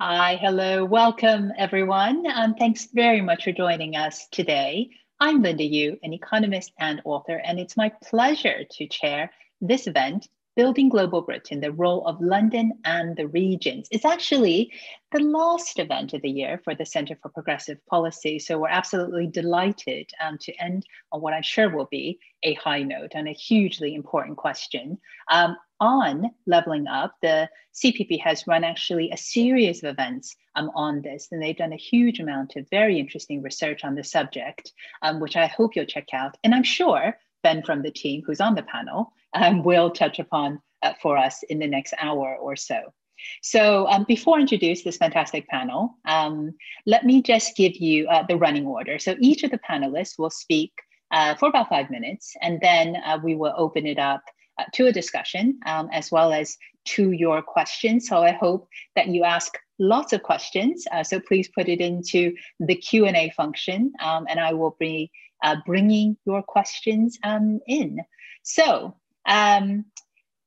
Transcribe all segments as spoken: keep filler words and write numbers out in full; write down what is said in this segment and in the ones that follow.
Hi, hello, welcome everyone, and um, thanks very much for joining us today. I'm Linda Yueh, an economist and author, and it's my pleasure to chair this event, Building Global Britain, the Role of London and the Regions. It's actually the last event of the year for the Centre for Progressive Policy, so we're absolutely delighted um, to end on what I'm sure will be a high note and a hugely important question. Um, On levelling up, the C P P has run actually a series of events um, on this, and they've done a huge amount of very interesting research on the subject, um, which I hope you'll check out. And I'm sure Ben from the team, who's on the panel, um, will touch upon uh, for us in the next hour or so. So um, before I introduce this fantastic panel, um, let me just give you uh, the running order. So each of the panelists will speak uh, for about five minutes, and then uh, we will open it up Uh, to a discussion, um, as well as to your questions. So I hope that you ask lots of questions. Uh, so please put it into the Q and A function, um, and I will be uh, bringing your questions um, in. So um,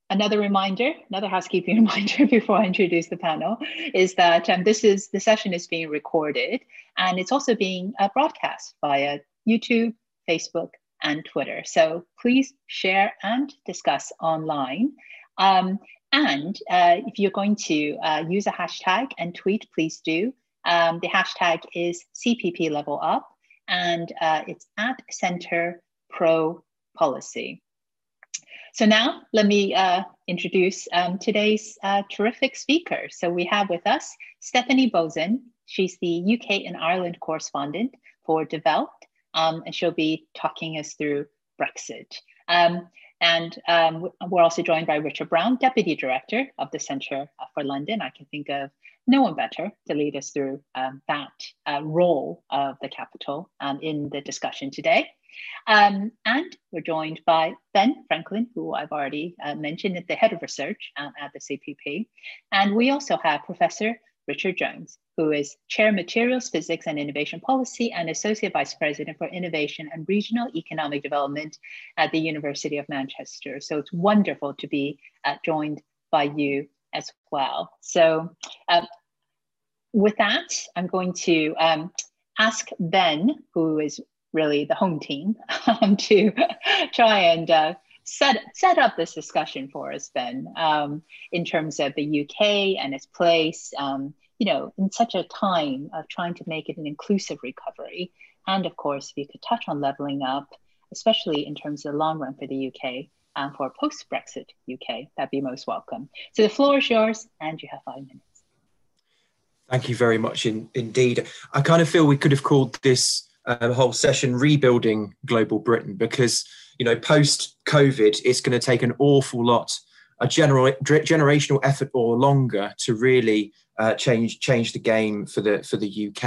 another reminder, another housekeeping reminder before I introduce the panel, is that um, this is the session is being recorded, and it's also being uh, broadcast via YouTube, Facebook, and Twitter. So please share and discuss online. Um, and uh, if you're going to uh, use a hashtag and tweet, please do. Um, the hashtag is C P P Level Up, and uh, it's at Centre Pro Policy. So now let me uh, introduce um, today's uh, terrific speaker. So we have with us Stephanie Bolzen. She's the U K and Ireland correspondent for Die Welt. Um, and she'll be talking us through Brexit. Um, and um, we're also joined by Richard Brown, Deputy Director of the Centre for London. I can think of no one better to lead us through um, that uh, role of the capital um, in the discussion today. Um, and we're joined by Ben Franklin, who I've already uh, mentioned, at the Head of Research um, at the C P P. And we also have Professor Richard Jones, who is Chair of Materials Physics and Innovation Policy and Associate Vice President for Innovation and Regional Economic Development at the University of Manchester. So it's wonderful to be uh, joined by you as well. So uh, with that, I'm going to um, ask Ben, who is really the home team, um, to try and uh, set, set up this discussion for us, Ben, um, in terms of the U K and its place, um, you know, in such a time of trying to make it an inclusive recovery. And of course, if you could touch on levelling up, especially in terms of the long run for the U K and um, for post-Brexit U K, that'd be most welcome. So the floor is yours, and you have five minutes. Thank you very much in, indeed. I kind of feel we could have called this uh, whole session Rebuilding Global Britain, because you know, post-COVID, it's going to take an awful lot, a general, generational effort or longer to really uh, change change the game for the for the U K.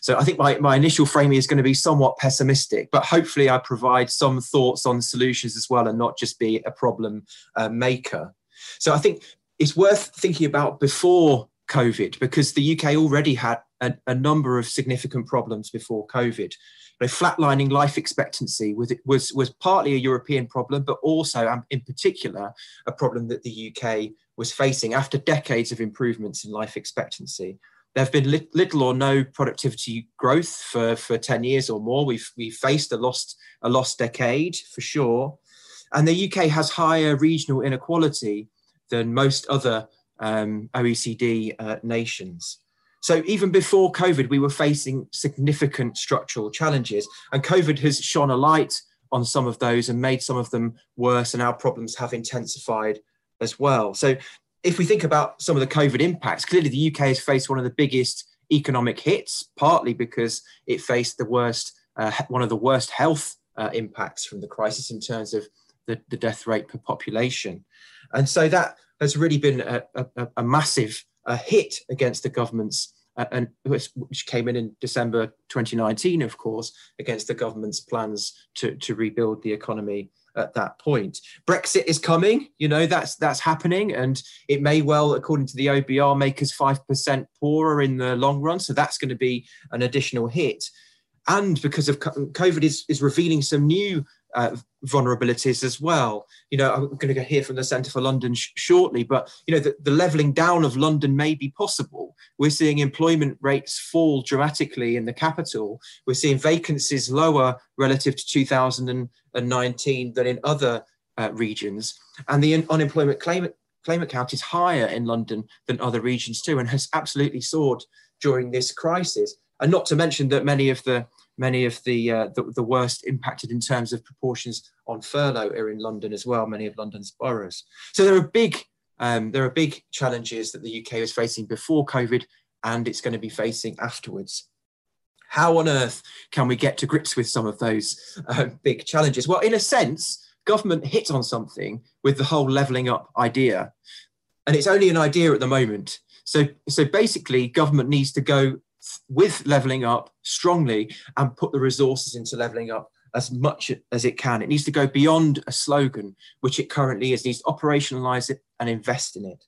So I think my, my initial framing is going to be somewhat pessimistic, but hopefully I provide some thoughts on solutions as well and not just be a problem uh, maker. So I think it's worth thinking about before COVID, because the U K already had a, a number of significant problems before COVID. You know, flatlining life expectancy was, was, was partly a European problem, but also, um, in particular, a problem that the U K was facing after decades of improvements in life expectancy. There have been li little or no productivity growth for, for ten years or more. We've, we've faced a lost, a lost decade, for sure. And the U K has higher regional inequality than most other um, O E C D uh, nations. So even before COVID, we were facing significant structural challenges, and COVID has shone a light on some of those and made some of them worse, and our problems have intensified as well. So if we think about some of the COVID impacts, clearly the U K has faced one of the biggest economic hits, partly because it faced the worst, uh, one of the worst health uh, impacts from the crisis in terms of the, the death rate per population. And so that has really been a, a, a massive a hit against the government's, uh, and which came in in December twenty nineteen, of course, against the government's plans to, to rebuild the economy at that point. Brexit is coming, you know, that's, that's happening, and it may well, according to the O B R, make us five percent poorer in the long run, so that's going to be an additional hit. And because of COVID is, is revealing some new uh, vulnerabilities as well. You know, I'm going to hear from the Centre for London sh shortly, but, you know, the, the levelling down of London may be possible. We're seeing employment rates fall dramatically in the capital. We're seeing vacancies lower relative to two thousand nineteen than in other uh, regions. And the un unemployment claim claim account is higher in London than other regions too, and has absolutely soared during this crisis. And not to mention that many of the many of the, uh, the the worst impacted in terms of proportions on furlough are in London as well, many of London's boroughs. So there are big um, there are big challenges that the U K was facing before COVID, and it's going to be facing afterwards. How on earth can we get to grips with some of those uh, big challenges? Well, in a sense, government hit on something with the whole levelling up idea, and it's only an idea at the moment. So, so basically, government needs to go with levelling up strongly and put the resources into levelling up as much as it can. It needs to go beyond a slogan, which it currently is. It needs to operationalise it and invest in it.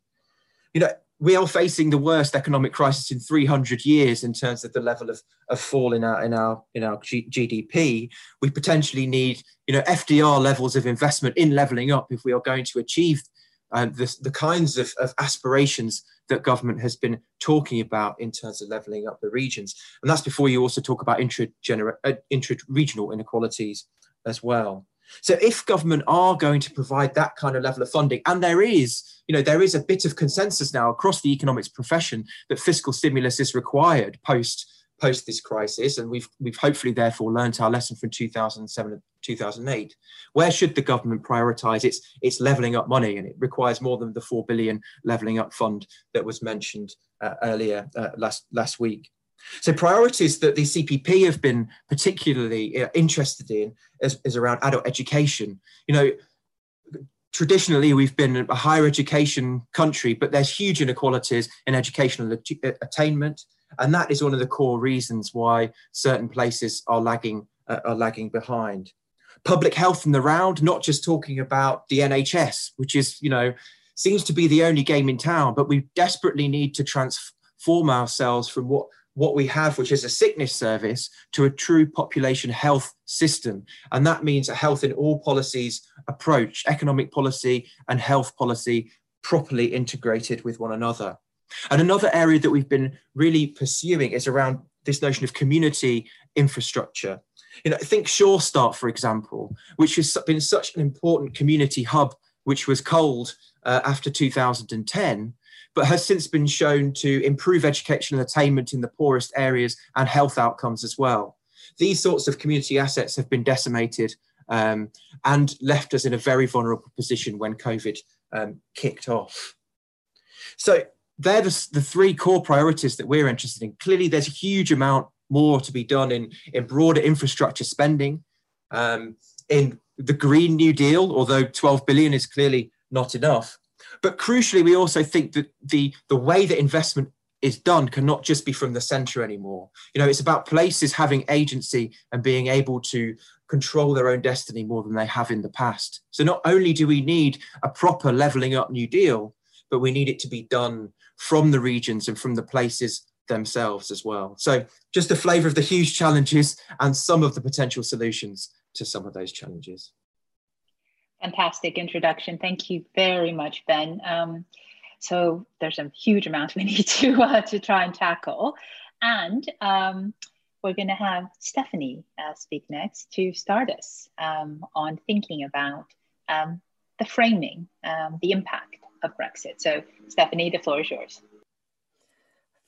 You know, we are facing the worst economic crisis in three hundred years in terms of the level of, of fall in our in our in our G D P. We potentially need, you know, F D R levels of investment in levelling up if we are going to achieve uh, the, the kinds of, of aspirations that government has been talking about in terms of levelling up the regions. And that's before you also talk about intra-gener- uh, intra-regional inequalities as well. So if government are going to provide that kind of level of funding, and there is, you know, there is a bit of consensus now across the economics profession that fiscal stimulus is required post post this crisis, and we've we've hopefully therefore learned our lesson from two thousand seven and two thousand eight. Where should the government prioritise its its levelling up money? And it requires more than the four billion levelling up fund that was mentioned uh, earlier uh, last last week. So priorities that the C P P have been particularly uh, interested in is, is around adult education. You know, traditionally we've been a higher education country, but there's huge inequalities in educational attainment, and that is one of the core reasons why certain places are lagging uh, are lagging behind. Public health in the round, not just talking about the N H S, which is, you know, seems to be the only game in town, but we desperately need to transform ourselves from what what we have, which is a sickness service, to a true population health system. And that means a health in all policies approach, economic policy and health policy properly integrated with one another. And another area that we've been really pursuing is around this notion of community infrastructure. You know, think Sure Start, for example, which has been such an important community hub, which was culled uh, after two thousand ten, but has since been shown to improve educational attainment in the poorest areas and health outcomes as well. These sorts of community assets have been decimated um, and left us in a very vulnerable position when COVID um, kicked off. So they're the, the three core priorities that we're interested in. Clearly, there's a huge amount more to be done in, in broader infrastructure spending, um, in the Green New Deal, although twelve billion is clearly not enough. But crucially, we also think that the, the way that investment is done cannot just be from the centre anymore. You know, it's about places having agency and being able to control their own destiny more than they have in the past. So not only do we need a proper levelling up New Deal, but we need it to be done from the regions and from the places themselves as well. So just a flavour of the huge challenges and some of the potential solutions to some of those challenges. Fantastic introduction. Thank you very much, Ben. Um, so there's a huge amount we need to, uh, to try and tackle. And um, we're going to have Stephanie uh, speak next to start us um, on thinking about um, the framing, um, the impact of Brexit. So Stephanie, the floor is yours.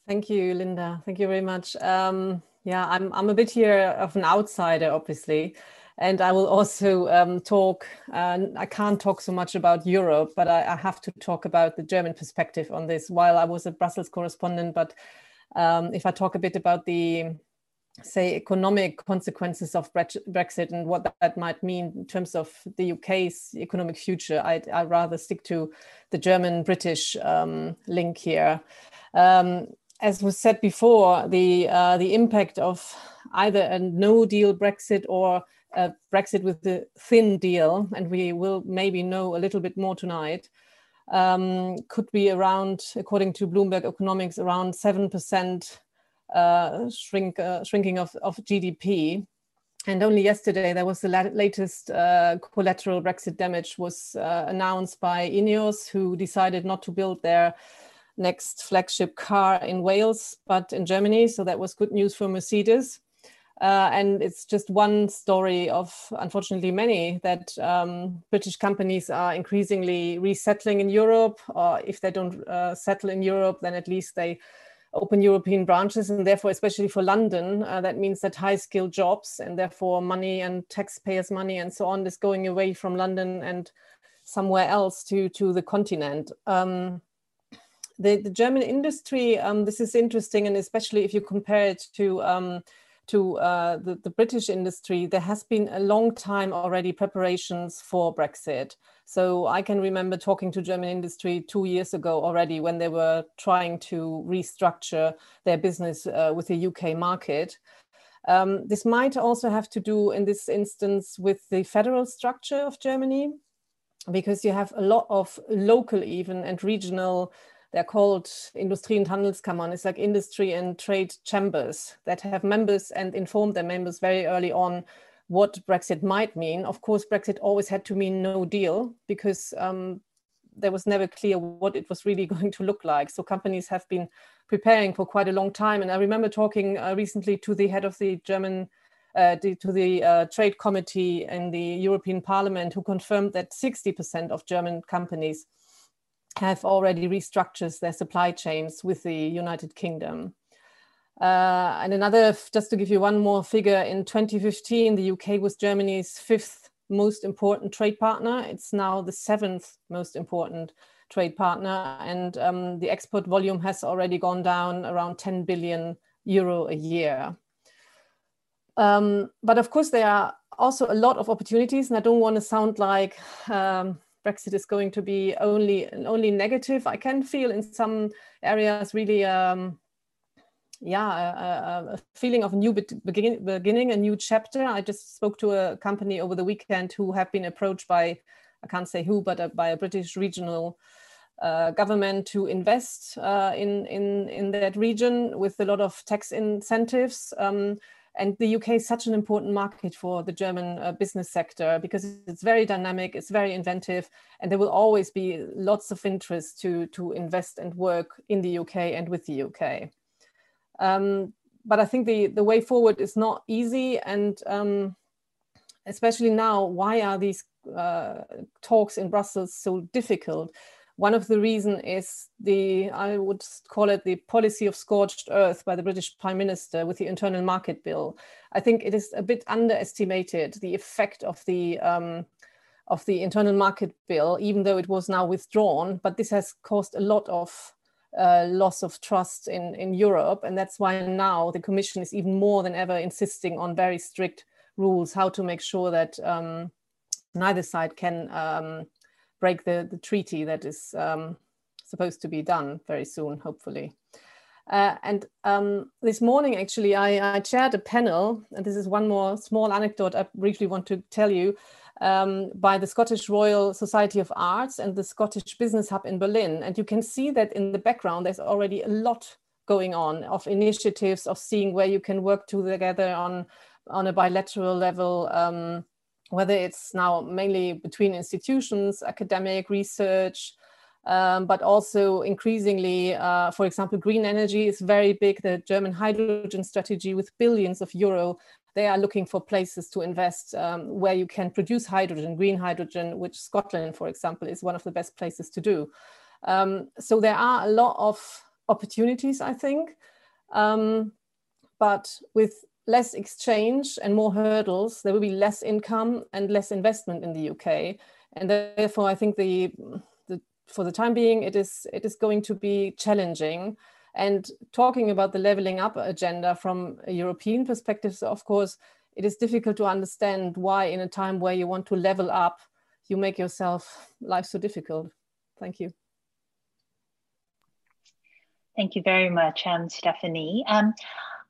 Thank you, Linda. Thank you very much. Um, yeah, I'm, I'm a bit here of an outsider, obviously. And I will also um, talk, uh, I can't talk so much about Europe, but I, I have to talk about the German perspective on this while I was a Brussels correspondent. But um, if I talk a bit about the, say, economic consequences of Brexit and what that might mean in terms of the U K's economic future, I'd, I'd rather stick to the German-British um, link here. Um, As was said before, the, uh, the impact of either a no-deal Brexit or a Brexit with a thin deal, and we will maybe know a little bit more tonight, um, could be around, according to Bloomberg Economics, around seven percent uh, shrink, uh, shrinking of, of G D P. And only yesterday, there was the la latest uh, collateral Brexit damage was uh, announced by Ineos, who decided not to build their next flagship car in Wales, but in Germany. So that was good news for Mercedes. Uh, and it's just one story of, unfortunately, many that um, British companies are increasingly resettling in Europe, or if they don't uh, settle in Europe, then at least they open European branches, and therefore, especially for London, uh, that means that high-skilled jobs and therefore money and taxpayers' money and so on is going away from London and somewhere else to, to the continent. Um, the, the German industry, um, this is interesting, and especially if you compare it to um, to uh, the, the British industry, there has been a long time already preparations for Brexit. So I can remember talking to German industry two years ago already when they were trying to restructure their business uh, with the U K market. Um, this might also have to do in this instance with the federal structure of Germany, because you have a lot of local even and regional, they're called Industrie und Handelskammern. It's like industry and trade chambers that have members and inform their members very early on what Brexit might mean. Of course, Brexit always had to mean no deal, because um, there was never clear what it was really going to look like. So companies have been preparing for quite a long time. And I remember talking uh, recently to the head of the German, uh, to the uh, trade committee in the European Parliament, who confirmed that sixty percent of German companies have already restructured their supply chains with the United Kingdom. Uh, and another, just to give you one more figure, in twenty fifteen, the U K was Germany's fifth most important trade partner. It's now the seventh most important trade partner. And um, the export volume has already gone down around ten billion euro a year. Um, but of course, there are also a lot of opportunities, and I don't want to sound like um, Brexit is going to be only only negative. I can feel in some areas really, um, yeah, a, a feeling of a new begin, beginning, a new chapter. I just spoke to a company over the weekend who have been approached by, I can't say who, but a, by a British regional uh, government to invest uh, in, in, in that region with a lot of tax incentives. Um, And the U K is such an important market for the German uh, business sector, because it's very dynamic, it's very inventive, and there will always be lots of interest to, to invest and work in the U K and with the U K. Um, but I think the, the way forward is not easy, and um, especially now, why are these uh, talks in Brussels so difficult? One of the reasons is the, I would call it the policy of scorched earth by the British Prime Minister with the Internal Market Bill. I think it is a bit underestimated, the effect of the, um, of the Internal Market Bill, even though it was now withdrawn, but this has caused a lot of uh, loss of trust in, in Europe. And that's why now the Commission is even more than ever insisting on very strict rules, how to make sure that um, neither side can um, break the, the treaty that is um, supposed to be done very soon, hopefully. Uh, and um, this morning, actually, I, I chaired a panel, and this is one more small anecdote I briefly want to tell you, um, by the Scottish Royal Society of Arts and the Scottish Business Hub in Berlin. And you can see that in the background, there's already a lot going on of initiatives, of seeing where you can work together on, on a bilateral level, um, whether it's now mainly between institutions, academic research, um, but also increasingly, uh, for example, green energy is very big. The German hydrogen strategy with billions of euro, they are looking for places to invest um, where you can produce hydrogen, green hydrogen, which Scotland, for example, is one of the best places to do. Um, so there are a lot of opportunities, I think, um, but with less exchange and more hurdles, there will be less income and less investment in the U K. And therefore, I think the, the for the time being, it is, it is going to be challenging. And talking about the leveling up agenda from a European perspective, so of course, it is difficult to understand why in a time where you want to level up, you make yourself life so difficult. Thank you. Thank you very much, um, Stephanie. Um,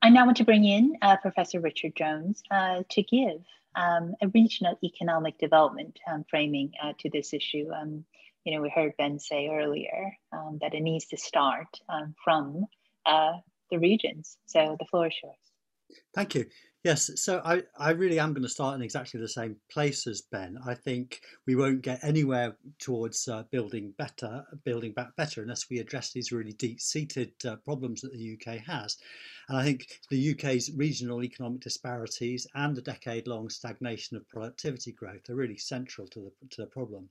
I now want to bring in uh, Professor Richard Jones uh, to give um, a regional economic development um, framing uh, to this issue. Um, you know, we heard Ben say earlier um, that it needs to start um, from uh, the regions. So the floor is yours. Thank you. Yes, so I, I really am going to start in exactly the same place as Ben. I think we won't get anywhere towards uh, building better, building back better, unless we address these really deep-seated uh, problems that the U K has. And I think the U K's regional economic disparities and the decade-long stagnation of productivity growth are really central to the, to the problem.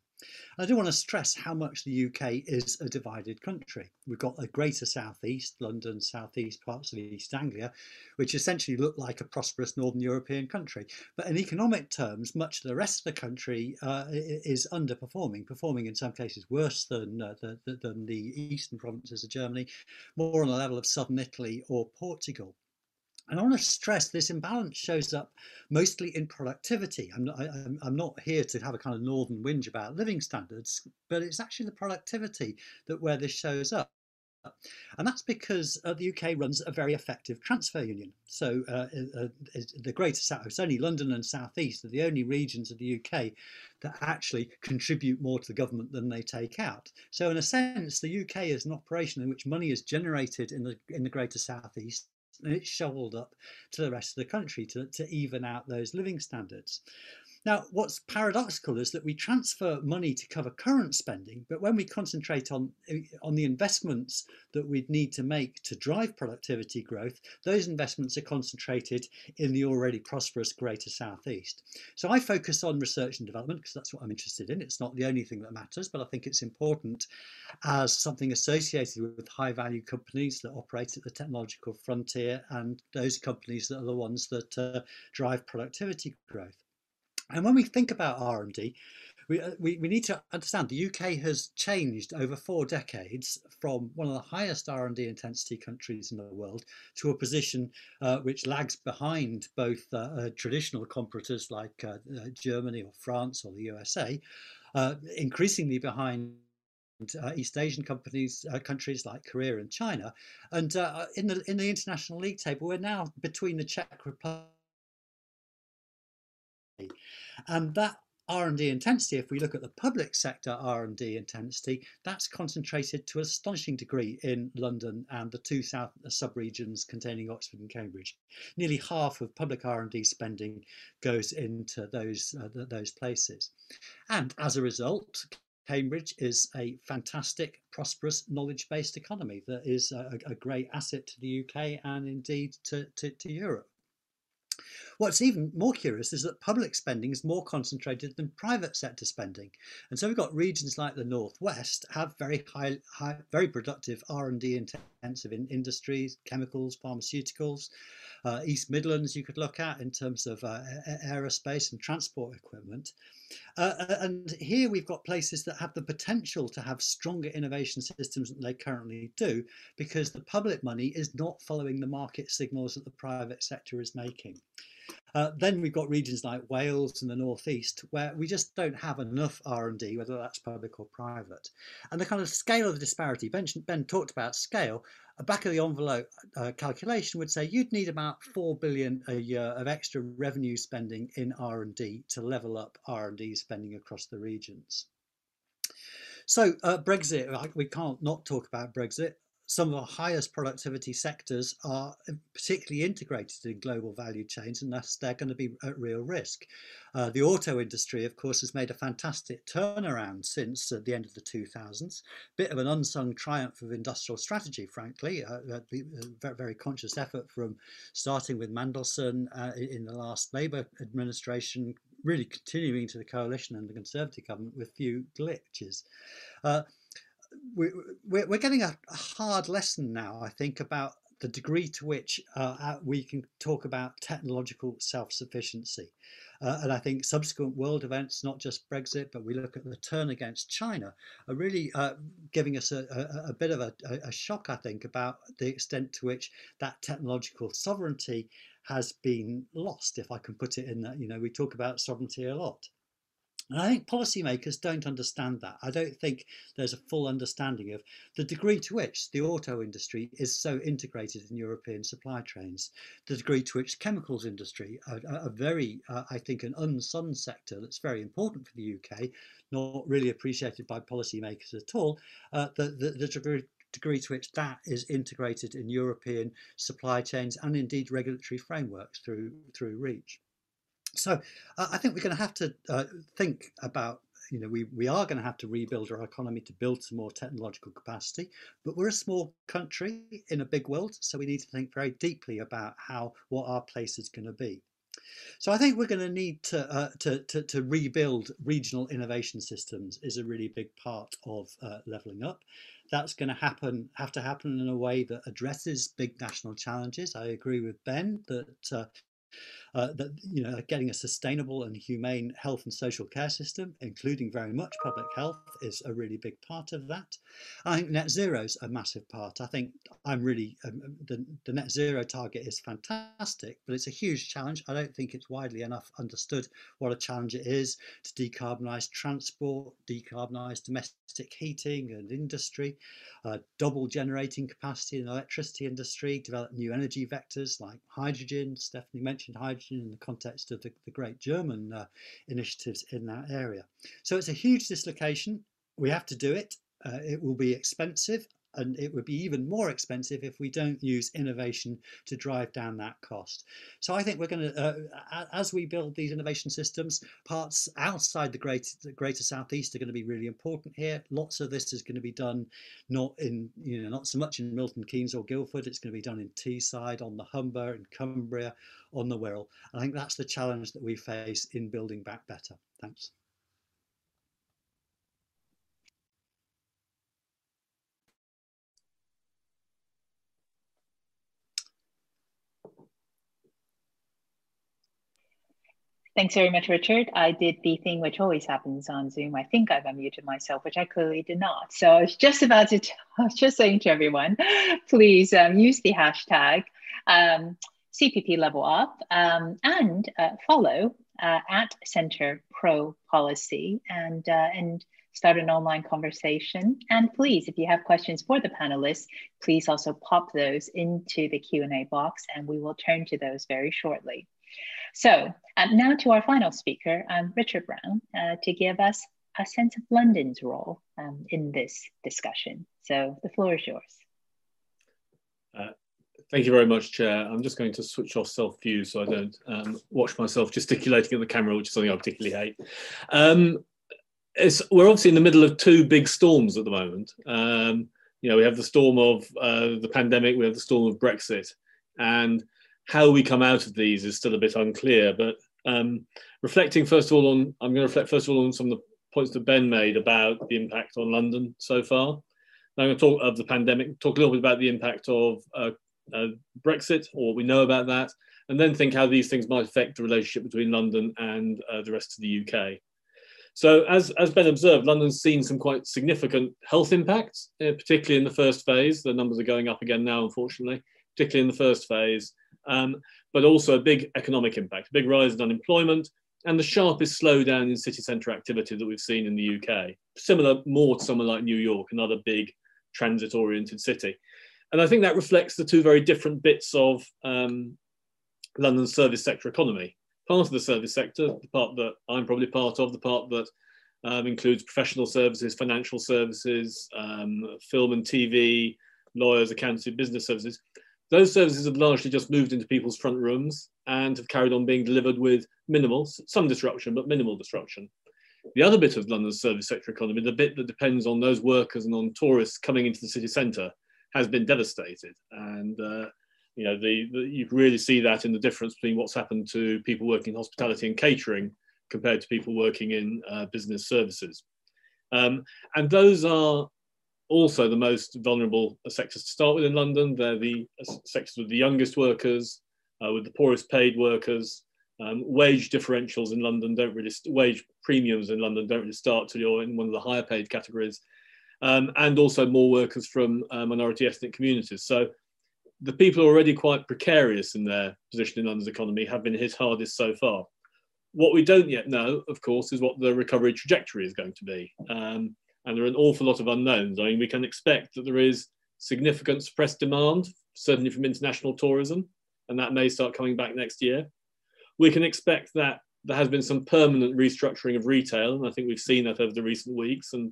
I do want to stress how much the U K is a divided country. We've got a greater southeast, London, southeast, parts of East Anglia, which essentially look like a prosperous northern European country. But in economic terms, much of the rest of the country uh, is underperforming, performing in some cases worse than, uh, the, the, than the eastern provinces of Germany, more on the level of southern Italy or Portugal. And I want to stress this imbalance shows up mostly in productivity. I'm not, I, I'm not here to have a kind of northern whinge about living standards, but it's actually the productivity that where this shows up. And that's because uh, the U K runs a very effective transfer union. So uh, uh, the greater south, it's only London and South East are the only regions of the U K that actually contribute more to the government than they take out. So in a sense, the U K is an operation in which money is generated in the in the greater South East, and it's shoveled up to the rest of the country to, to even out those living standards. Now, what's paradoxical is that we transfer money to cover current spending, but when we concentrate on, on the investments that we'd need to make to drive productivity growth, those investments are concentrated in the already prosperous greater southeast. So I focus on research and development because that's what I'm interested in. It's not the only thing that matters, but I think it's important as something associated with high value companies that operate at the technological frontier and those companies that are the ones that uh, drive productivity growth. And when we think about R and D, we, we, we need to understand the U K has changed over four decades from one of the highest R and D intensity countries in the world to a position uh, which lags behind both uh, uh, traditional comparators like uh, uh, Germany or France or the U S A, uh, increasingly behind Uh, East Asian companies, uh, countries like Korea and China. And uh, in the in the international league table, we're now between the Czech Republic. And that R and D intensity, if we look at the public sector R and D intensity, that's concentrated to an astonishing degree in London and the two south sub-regions containing Oxford and Cambridge. Nearly half of public R and D spending goes into those, uh, th those places. And as a result, Cambridge is a fantastic, prosperous, knowledge-based economy that is a, a great asset to the U K and indeed to, to, to Europe. What's even more curious is that public spending is more concentrated than private sector spending. And so we've got regions like the Northwest have very high, high very productive R and D intensive in industries, chemicals, pharmaceuticals. Uh, East Midlands you could look at in terms of uh, aerospace and transport equipment. Uh, and here we've got places that have the potential to have stronger innovation systems than they currently do, because the public money is not following the market signals that the private sector is making. Uh, then we've got regions like Wales and the northeast where we just don't have enough R and D, whether that's public or private. And the kind of scale of the disparity, Ben, Ben talked about scale, a back of the envelope uh, calculation would say you'd need about four billion a year of extra revenue spending in R and D to level up R and D spending across the regions. So uh, Brexit, we can't not talk about Brexit. Some of our highest productivity sectors are particularly integrated in global value chains, and thus they're going to be at real risk. Uh, the auto industry, of course, has made a fantastic turnaround since uh, the end of the two thousands. Bit of an unsung triumph of industrial strategy, frankly. Uh, a very conscious effort from starting with Mandelson uh, in the last Labour administration, really continuing to the coalition and the Conservative government with few glitches. Uh, We're getting a hard lesson now, I think, about the degree to which uh, we can talk about technological self-sufficiency. Uh, and I think subsequent world events, not just Brexit, but we look at the turn against China, are really uh, giving us a, a, a bit of a, a shock, I think, about the extent to which that technological sovereignty has been lost, if I can put it in that. You know, we talk about sovereignty a lot. And I think policymakers don't understand that. I don't think there's a full understanding of the degree to which the auto industry is so integrated in European supply chains, the degree to which chemicals industry, a, a very, uh, I think, an unsung sector that's very important for the U K, not really appreciated by policymakers at all, uh, the, the, the degree degree to which that is integrated in European supply chains and indeed regulatory frameworks through through REACH. So uh, I think we're going to have to uh, think about, you know, we, we are going to have to rebuild our economy to build some more technological capacity, but we're a small country in a big world, so we need to think very deeply about how, what our place is going to be. So I think we're going to need to, uh, to, to, to rebuild regional innovation systems is a really big part of uh, levelling up. That's going to happen, have to happen in a way that addresses big national challenges. I agree with Ben that uh, Uh, that, you know, getting a sustainable and humane health and social care system, including very much public health, is a really big part of that. I think net zero is a massive part. I think I'm really, um, the, the net zero target is fantastic, but it's a huge challenge. I don't think it's widely enough understood what a challenge it is to decarbonise transport, decarbonise domestic heating and industry, uh, double generating capacity in the electricity industry, develop new energy vectors like hydrogen. Stephanie mentioned hydrogen in the context of the, the great German uh, initiatives in that area. So it's a huge dislocation. We have to do it. Uh, it will be expensive, and it would be even more expensive if we don't use innovation to drive down that cost. So I think we're going to, uh, as we build these innovation systems, parts outside the greater, the greater Southeast are going to be really important here. Lots of this is going to be done not in, you know, not so much in Milton Keynes or Guildford. It's going to be done in Teesside, on the Humber, in Cumbria, on the Wirral. I think that's the challenge that we face in building back better. Thanks. Thanks very much, Richard. I did the thing which always happens on Zoom. I think I've unmuted myself, which I clearly did not. So I was just about to, I was just saying to everyone, please um, use the hashtag um, C P P Level Up um, and uh, follow uh, at Centre Pro Policy and, uh, and start an online conversation. And please, if you have questions for the panelists, please also pop those into the Q and A box, and we will turn to those very shortly. So um, now to our final speaker, um, Richard Brown, uh, to give us a sense of London's role um, in this discussion. So the floor is yours. Uh, thank you very much, Chair. I'm just going to switch off self-view so I don't um, watch myself gesticulating at the camera, which is something I particularly hate. Um, it's, we're obviously in the middle of two big storms at the moment. Um, you know, we have the storm of uh, the pandemic, we have the storm of Brexit, and how we come out of these is still a bit unclear, but um, reflecting first of all on, I'm going to reflect first of all on some of the points that Ben made about the impact on London so far. Then I'm going to talk of the pandemic, talk a little bit about the impact of uh, uh, Brexit, or what we know about that, and then think how these things might affect the relationship between London and uh, the rest of the U K. So as, as Ben observed, London's seen some quite significant health impacts, uh, particularly in the first phase. The numbers are going up again now, unfortunately, particularly in the first phase. Um, but also a big economic impact, a big rise in unemployment, and the sharpest slowdown in city centre activity that we've seen in the U K, similar more to somewhere like New York, another big transit-oriented city. And I think that reflects the two very different bits of um, London's service sector economy. Part of the service sector, the part that I'm probably part of, the part that um, includes professional services, financial services, um, film and T V, lawyers, accountancy, business services. Those services have largely just moved into people's front rooms and have carried on being delivered with minimal, some disruption, but minimal disruption. The other bit of London's service sector economy, the bit that depends on those workers and on tourists coming into the city centre, has been devastated. And uh, you know, the, the, you can really see that in the difference between what's happened to people working in hospitality and catering compared to people working in uh, business services. Um, and those are also the most vulnerable sectors to start with in London. They're the sectors with the youngest workers, uh, with the poorest paid workers. Um, wage differentials in London don't really, wage premiums in London don't really start till you're in one of the higher paid categories. Um, and also more workers from uh, minority ethnic communities. So the people who are already quite precarious in their position in London's economy have been hit hardest so far. What we don't yet know, of course, is what the recovery trajectory is going to be. Um, And there are an awful lot of unknowns. I mean, we can expect that there is significant suppressed demand, certainly from international tourism, and that may start coming back next year. We can expect that there has been some permanent restructuring of retail, and I think we've seen that over the recent weeks, and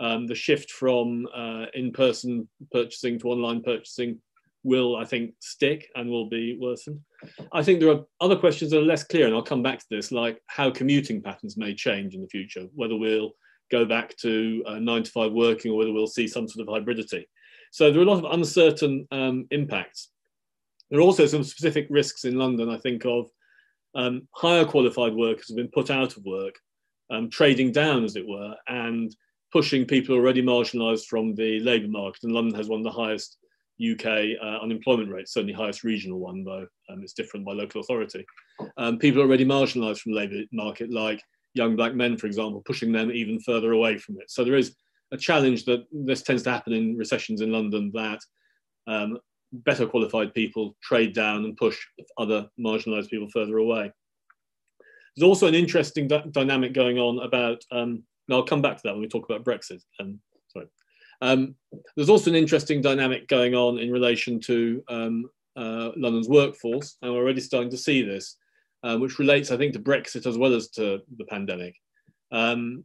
um, the shift from uh, in-person purchasing to online purchasing will, I think, stick and will be worsened. I think there are other questions that are less clear, and I'll come back to this, like how commuting patterns may change in the future, whether we'll go back to uh, nine to five working or whether we'll see some sort of hybridity. So there are a lot of uncertain um, impacts. There are also some specific risks in London, I think, of um, higher qualified workers have been put out of work, um, trading down, as it were, and pushing people already marginalised from the labour market. And London has one of the highest U K uh, unemployment rates, certainly highest regional one, though um, it's different by local authority. Um, people already marginalised from the labour market, like young black men, for example, pushing them even further away from it. So there is a challenge that this tends to happen in recessions in London, that um, better qualified people trade down and push other marginalised people further away. There's also an interesting dynamic going on about, um, and I'll come back to that when we talk about Brexit. Um, sorry. Um, there's also an interesting dynamic going on in relation to um, uh, London's workforce, and we're already starting to see this, uh, which relates, I think, to Brexit as well as to the pandemic. Um,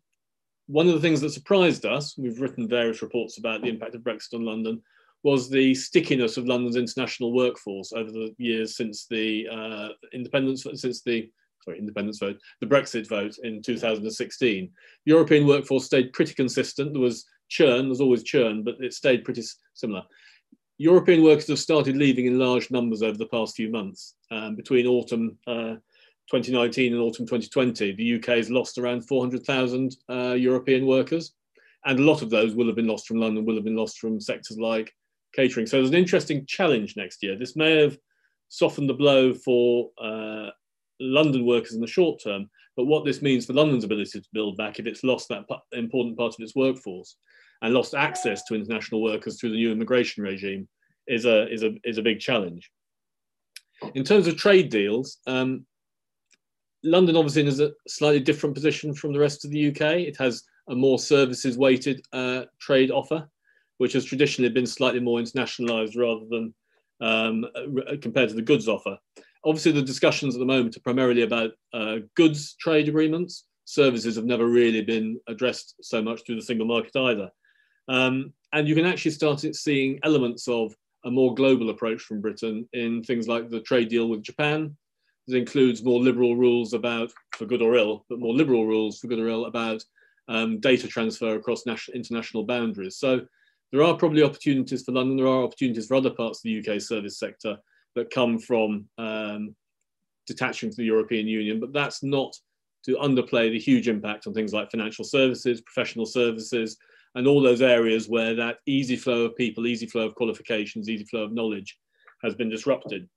One of the things that surprised us, we've written various reports about the impact of Brexit on London, was the stickiness of London's international workforce over the years since the uh, independence, since the sorry, independence vote, the Brexit vote in two thousand sixteen. The European workforce stayed pretty consistent. There was churn, there was always churn, but it stayed pretty similar. European workers have started leaving in large numbers over the past few months. Um, between autumn uh, twenty nineteen and autumn twenty twenty, the U K has lost around four hundred thousand uh, European workers, and a lot of those will have been lost from London, will have been lost from sectors like catering. So there's an interesting challenge next year. This may have softened the blow for uh, London workers in the short term, but what this means for London's ability to build back if it's lost that important part of its workforce and lost access to international workers through the new immigration regime is a, is a, is a big challenge. In terms of trade deals, um, London obviously is a slightly different position from the rest of the U K. It has a more services weighted uh, trade offer, which has traditionally been slightly more internationalised rather than um, compared to the goods offer. Obviously the discussions at the moment are primarily about uh, goods trade agreements. Services have never really been addressed so much through the single market either. Um, and you can actually start seeing elements of a more global approach from Britain in things like the trade deal with Japan. It includes more liberal rules about, for good or ill, but more liberal rules for good or ill about um, data transfer across national, international boundaries. So there are probably opportunities for London. There are opportunities for other parts of the U K service sector that come from um, detaching from the European Union, but that's not to underplay the huge impact on things like financial services, professional services, and all those areas where that easy flow of people, easy flow of qualifications, easy flow of knowledge has been disrupted.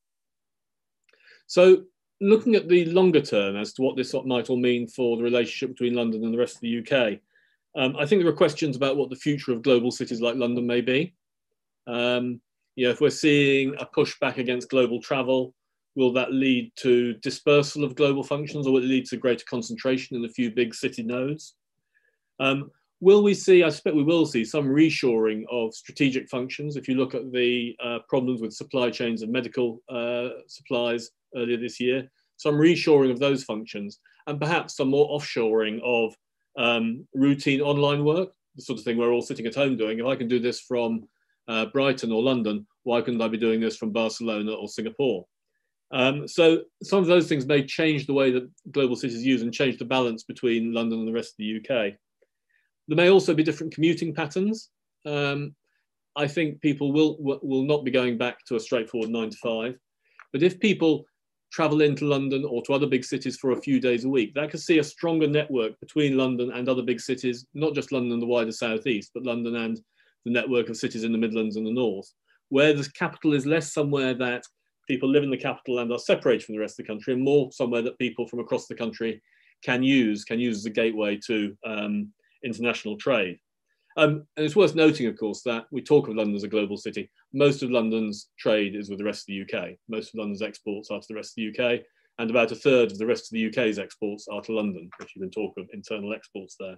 So, looking at the longer term as to what this might all mean for the relationship between London and the rest of the U K, um, I think there are questions about what the future of global cities like London may be. Um, you know, if we're seeing a pushback against global travel, will that lead to dispersal of global functions, or will it lead to greater concentration in a few big city nodes? Um, will we see, I suspect we will see, some reshoring of strategic functions. If you look at the uh, problems with supply chains of medical uh, supplies earlier this year, some reshoring of those functions, and perhaps some more offshoring of um, routine online work, the sort of thing we're all sitting at home doing. If I can do this from uh, Brighton or London, why couldn't I be doing this from Barcelona or Singapore? Um, so some of those things may change the way that global cities use and change the balance between London and the rest of the U K. There may also be different commuting patterns. Um, I think people will, will not be going back to a straightforward nine to five, but if people travel into London or to other big cities for a few days a week, that could see a stronger network between London and other big cities, not just London and the wider southeast, but London and the network of cities in the Midlands and the north, where the capital is less somewhere that people live in the capital and are separated from the rest of the country, and more somewhere that people from across the country can use, can use as a gateway to um, international trade. Um, and it's worth noting, of course, that we talk of London as a global city. Most of London's trade is with the rest of the U K. Most of London's exports are to the rest of the U K, and about a third of the rest of the U K's exports are to London, if you can talk of internal exports there.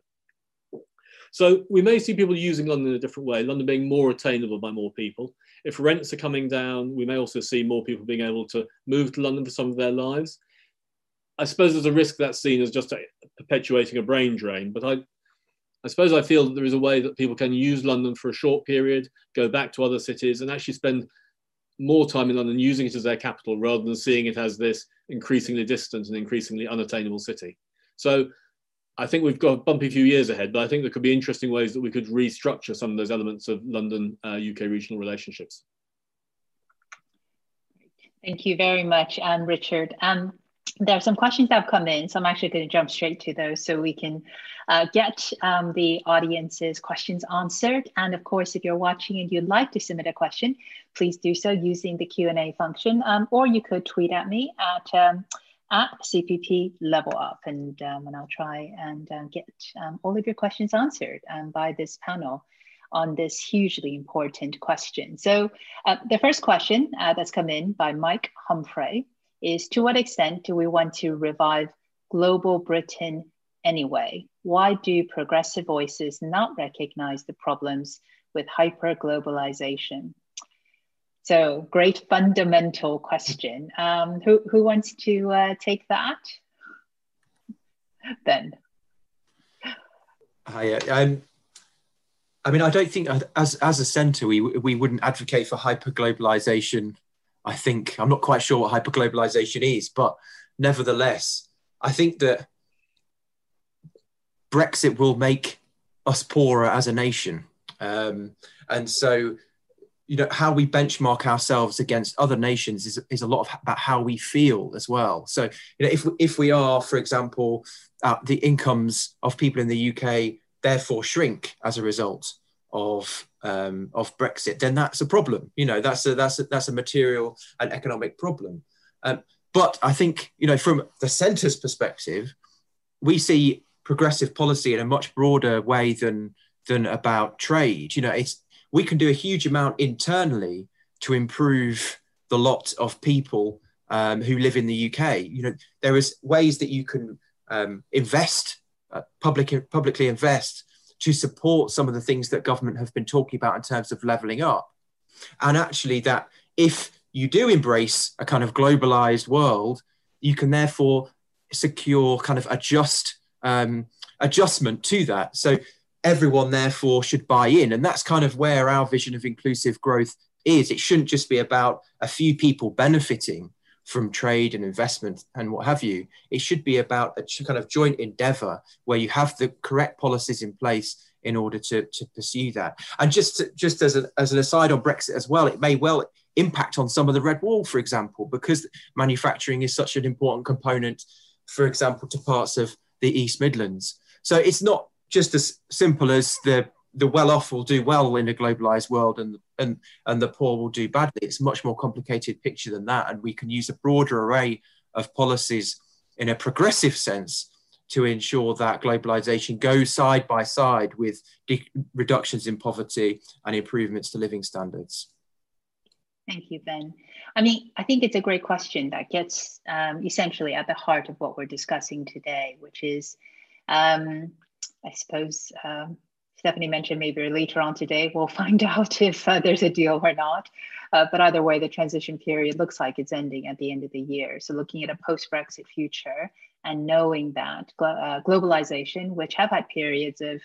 So we may see people using London in a different way, London being more attainable by more people. If rents are coming down, we may also see more people being able to move to London for some of their lives. I suppose there's a risk that's seen as just a, perpetuating a brain drain, but I I suppose I feel that there is a way that people can use London for a short period, go back to other cities and actually spend more time in London using it as their capital rather than seeing it as this increasingly distant and increasingly unattainable city. So I think we've got a bumpy few years ahead, but I think there could be interesting ways that we could restructure some of those elements of London uh, U K regional relationships. Thank you very much, um, Richard. Um, there are some questions that have come in, so I'm actually going to jump straight to those so we can uh, get um, the audience's questions answered. And of course, if you're watching and you'd like to submit a question, please do so using the Q and A function, um, or you could tweet at me at, um, at C P P Level Up, and, um, and I'll try and um, get um, all of your questions answered um, by this panel on this hugely important question. So uh, the first question uh, that's come in by Mike Humphrey is, to what extent do we want to revive global Britain anyway? Why do progressive voices not recognize the problems with hyper-globalization? So great fundamental question. Um, who, who wants to uh, take that? Ben. Hi, I'm I mean, I don't think as as a centre we we wouldn't advocate for hyperglobalization. I think I'm not quite sure what hyperglobalization is, but nevertheless, I think that Brexit will make us poorer as a nation, um, and so you know how we benchmark ourselves against other nations is is a lot of, about how we feel as well. So you know, if if we are, for example, uh, the incomes of people in the U K therefore shrink as a result of um, of Brexit, then that's a problem. You know, that's a that's a, that's a material and economic problem. Um, but I think you know, from the centre's perspective, we see progressive policy in a much broader way than than about trade. You know, it's we can do a huge amount internally to improve the lot of people um, who live in the U K. You know, there is ways that you can um, invest. Uh, public, publicly invest to support some of the things that government have been talking about in terms of levelling up. And actually that if you do embrace a kind of globalised world, you can therefore secure kind of a just um, adjustment to that. So everyone therefore should buy in. And that's kind of where our vision of inclusive growth is. It shouldn't just be about a few people benefiting from trade and investment and what have you. It should be about a kind of joint endeavour where you have the correct policies in place in order to, to pursue that. And just, just as, a, as an aside on Brexit as well, it may well impact on some of the red wall, for example, because manufacturing is such an important component, for example, to parts of the East Midlands. So it's not just as simple as the the well-off will do well in a globalised world and, and, and the poor will do badly. It's a much more complicated picture than that, and we can use a broader array of policies in a progressive sense to ensure that globalisation goes side by side with reductions in poverty and improvements to living standards. Thank you, Ben. I mean, I think it's a great question that gets um, essentially at the heart of what we're discussing today, which is, um, I suppose, um, Stephanie mentioned maybe later on today, we'll find out if uh, there's a deal or not. Uh, but either way, the transition period looks like it's ending at the end of the year. So looking at a post-Brexit future and knowing that glo uh, globalization, which have had periods of,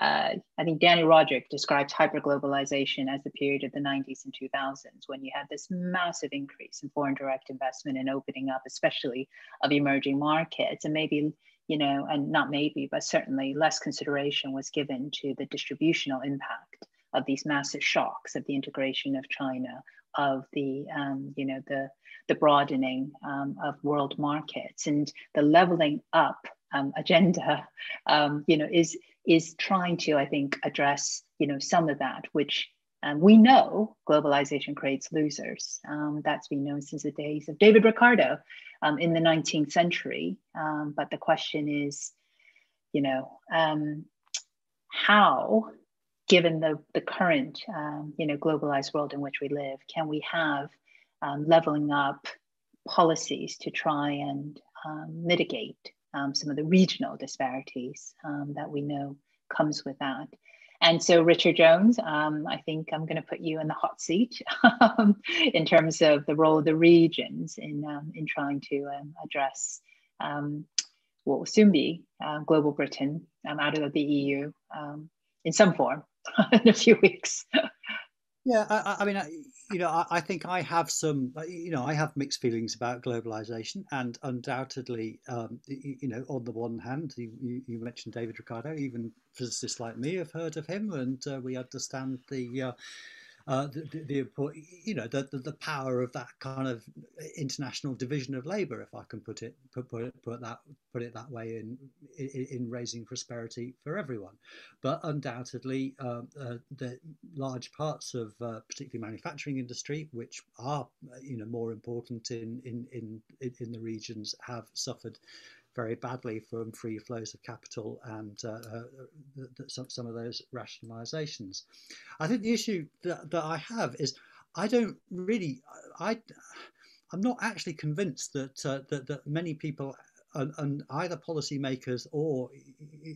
uh, I think Danny Roderick describes hyper-globalization as the period of the nineties and two thousands, when you had this massive increase in foreign direct investment and opening up, especially of emerging markets, and maybe you know, and not maybe, but certainly less consideration was given to the distributional impact of these massive shocks of the integration of China, of the, um, you know, the, the broadening um, of world markets, and the leveling up um, agenda, um, you know, is, is trying to, I think, address, you know, some of that, which um, we know globalization creates losers. Um, that's been known since the days of David Ricardo. Um, in the nineteenth century, um, but the question is, you know, um, how, given the, the current, um, you know, globalized world in which we live, can we have um, leveling up policies to try and um, mitigate um, some of the regional disparities um, that we know comes with that? And so, Richard Jones, um, I think I'm going to put you in the hot seat um, in terms of the role of the regions in, um, in trying to um, address um, what will soon be uh, global Britain um, out of the E U um, in some form in a few weeks. Yeah, I, I mean, I, you know, I, I think I have some, you know, I have mixed feelings about globalization, and undoubtedly, um, you, you know, on the one hand, you, you mentioned David Ricardo, even physicists like me have heard of him, and uh, we understand the, uh, uh, the, the, the, you know, the, the, the power of that kind of international division of labor, if I can put it, put, put it, put that, put it that way in, in, in raising prosperity for everyone. But undoubtedly, uh, uh, the large parts of uh, particularly manufacturing industry, which are, you know, more important in, in, in, in the regions, have suffered very badly from free flows of capital and uh, uh, th th some, some of those rationalizations. I think the issue that, that I have is I don't really, I, I'm not actually convinced that, uh, that, that many people and, and either policymakers or,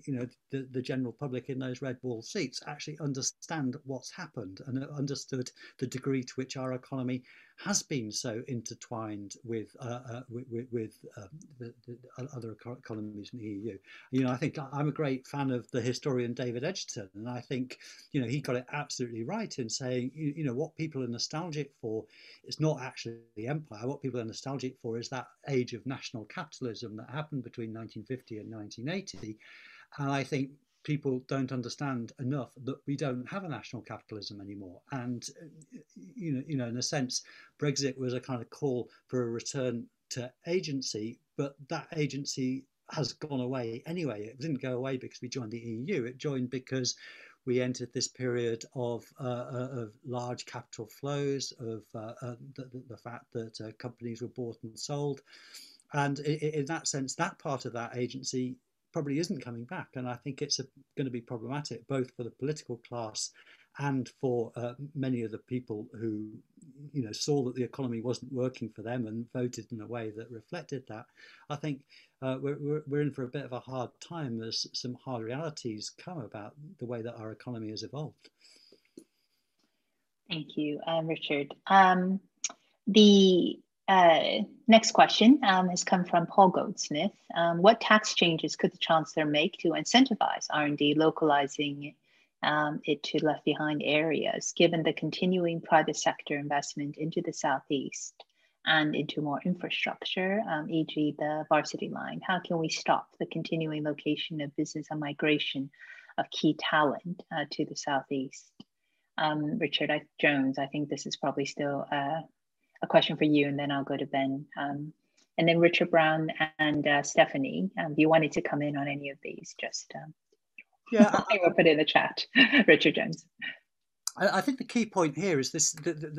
you know, the, the general public in those red wall seats actually understand what's happened and understood the degree to which our economy has been so intertwined with uh, uh, with, with uh, the, the other economies in the E U. You know, I think I'm a great fan of the historian David Edgerton, and I think, you know, he got it absolutely right in saying, you, you know, what people are nostalgic for is not actually the empire. What people are nostalgic for is that age of national capitalism that happened between nineteen fifty and nineteen eighty. And I think people don't understand enough that we don't have a national capitalism anymore, and you know, you know, in a sense, Brexit was a kind of call for a return to agency, but that agency has gone away anyway. It didn't go away because we joined the E U. It joined because we entered this period of uh, of large capital flows, of uh, uh, the, the fact that uh, companies were bought and sold, and in that sense, that part of that agency probably isn't coming back, and I think it's a, going to be problematic both for the political class and for uh, many of the people who, you know, saw that the economy wasn't working for them and voted in a way that reflected that. I think uh, we're, we're, we're in for a bit of a hard time as some hard realities come about the way that our economy has evolved. Thank you, um, Richard. Um, the Uh, next question um, has come from Paul Goldsmith. Um, what tax changes could the Chancellor make to incentivize R and D, localizing um, it to left behind areas, given the continuing private sector investment into the Southeast and into more infrastructure, um, for example the Varsity Line? How can we stop the continuing location of business and migration of key talent uh, to the Southeast? Um, Richard I, Jones, I think this is probably still uh, a question for you, and then I'll go to Ben. Um, and then Richard Brown and uh, Stephanie, um, if you wanted to come in on any of these, just um, yeah, I think we'll put it in the chat. Richard Jones. I think the key point here is this,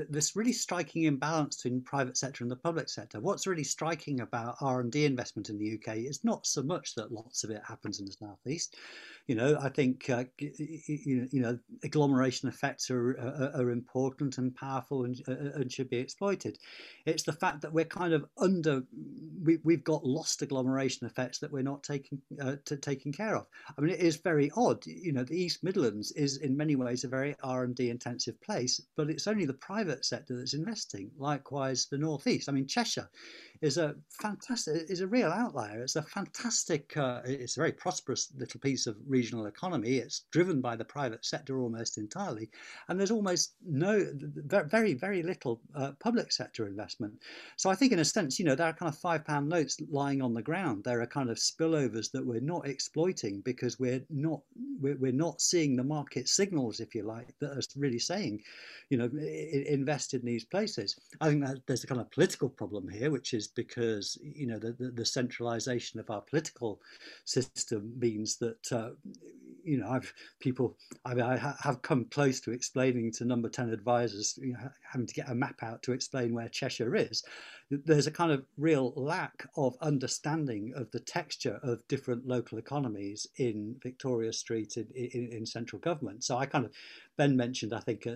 this really striking imbalance between private sector and the public sector. What's really striking about R and D investment in the U K is not so much that lots of it happens in the Southeast. You know, I think, uh, you know, agglomeration effects are, are, are important and powerful and, uh, and should be exploited. It's the fact that we're kind of under, we, we've got lost agglomeration effects that we're not taking, uh, to, taking care of. I mean, it is very odd. You know, the East Midlands is in many ways a very R and D intensive place, but it's only the private sector that's investing. Likewise, the Northeast. I mean, Cheshire is a fantastic, is a real outlier. It's a fantastic, uh, it's a very prosperous little piece of regional economy. It's driven by the private sector almost entirely, and there's almost no, very, very little uh, public sector investment. So I think, in a sense, you know, there are kind of five pound notes lying on the ground. There are kind of spillovers that we're not exploiting because we're not, we're, we're not seeing the market signals, if you like, that are really saying, you know, invest in these places. I think that there's a kind of political problem here, which is because, you know, the, the, the centralisation of our political system means that, uh, you know, I've people, I mean, I have come close to explaining to number ten advisors, you know, having to get a map out to explain where Cheshire is. There's a kind of real lack of understanding of the texture of different local economies in Victoria Street in, in, in central government. So I kind of, Ben mentioned, I think uh,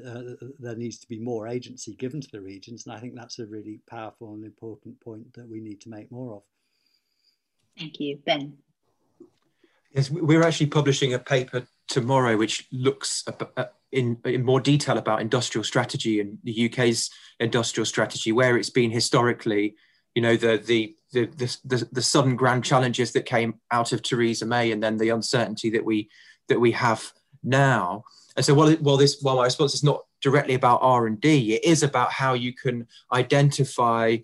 there needs to be more agency given to the regions, and I think that's a really powerful and important point that we need to make more of. Thank you. Ben. Yes, we're actually publishing a paper tomorrow which looks in, in more detail about industrial strategy and the U K's industrial strategy, where it's been historically, you know, the, the, the, the, the, the sudden grand challenges that came out of Theresa May, and then the uncertainty that we that we have now. And so, while while this while my response is not directly about R and D, it is about how you can identify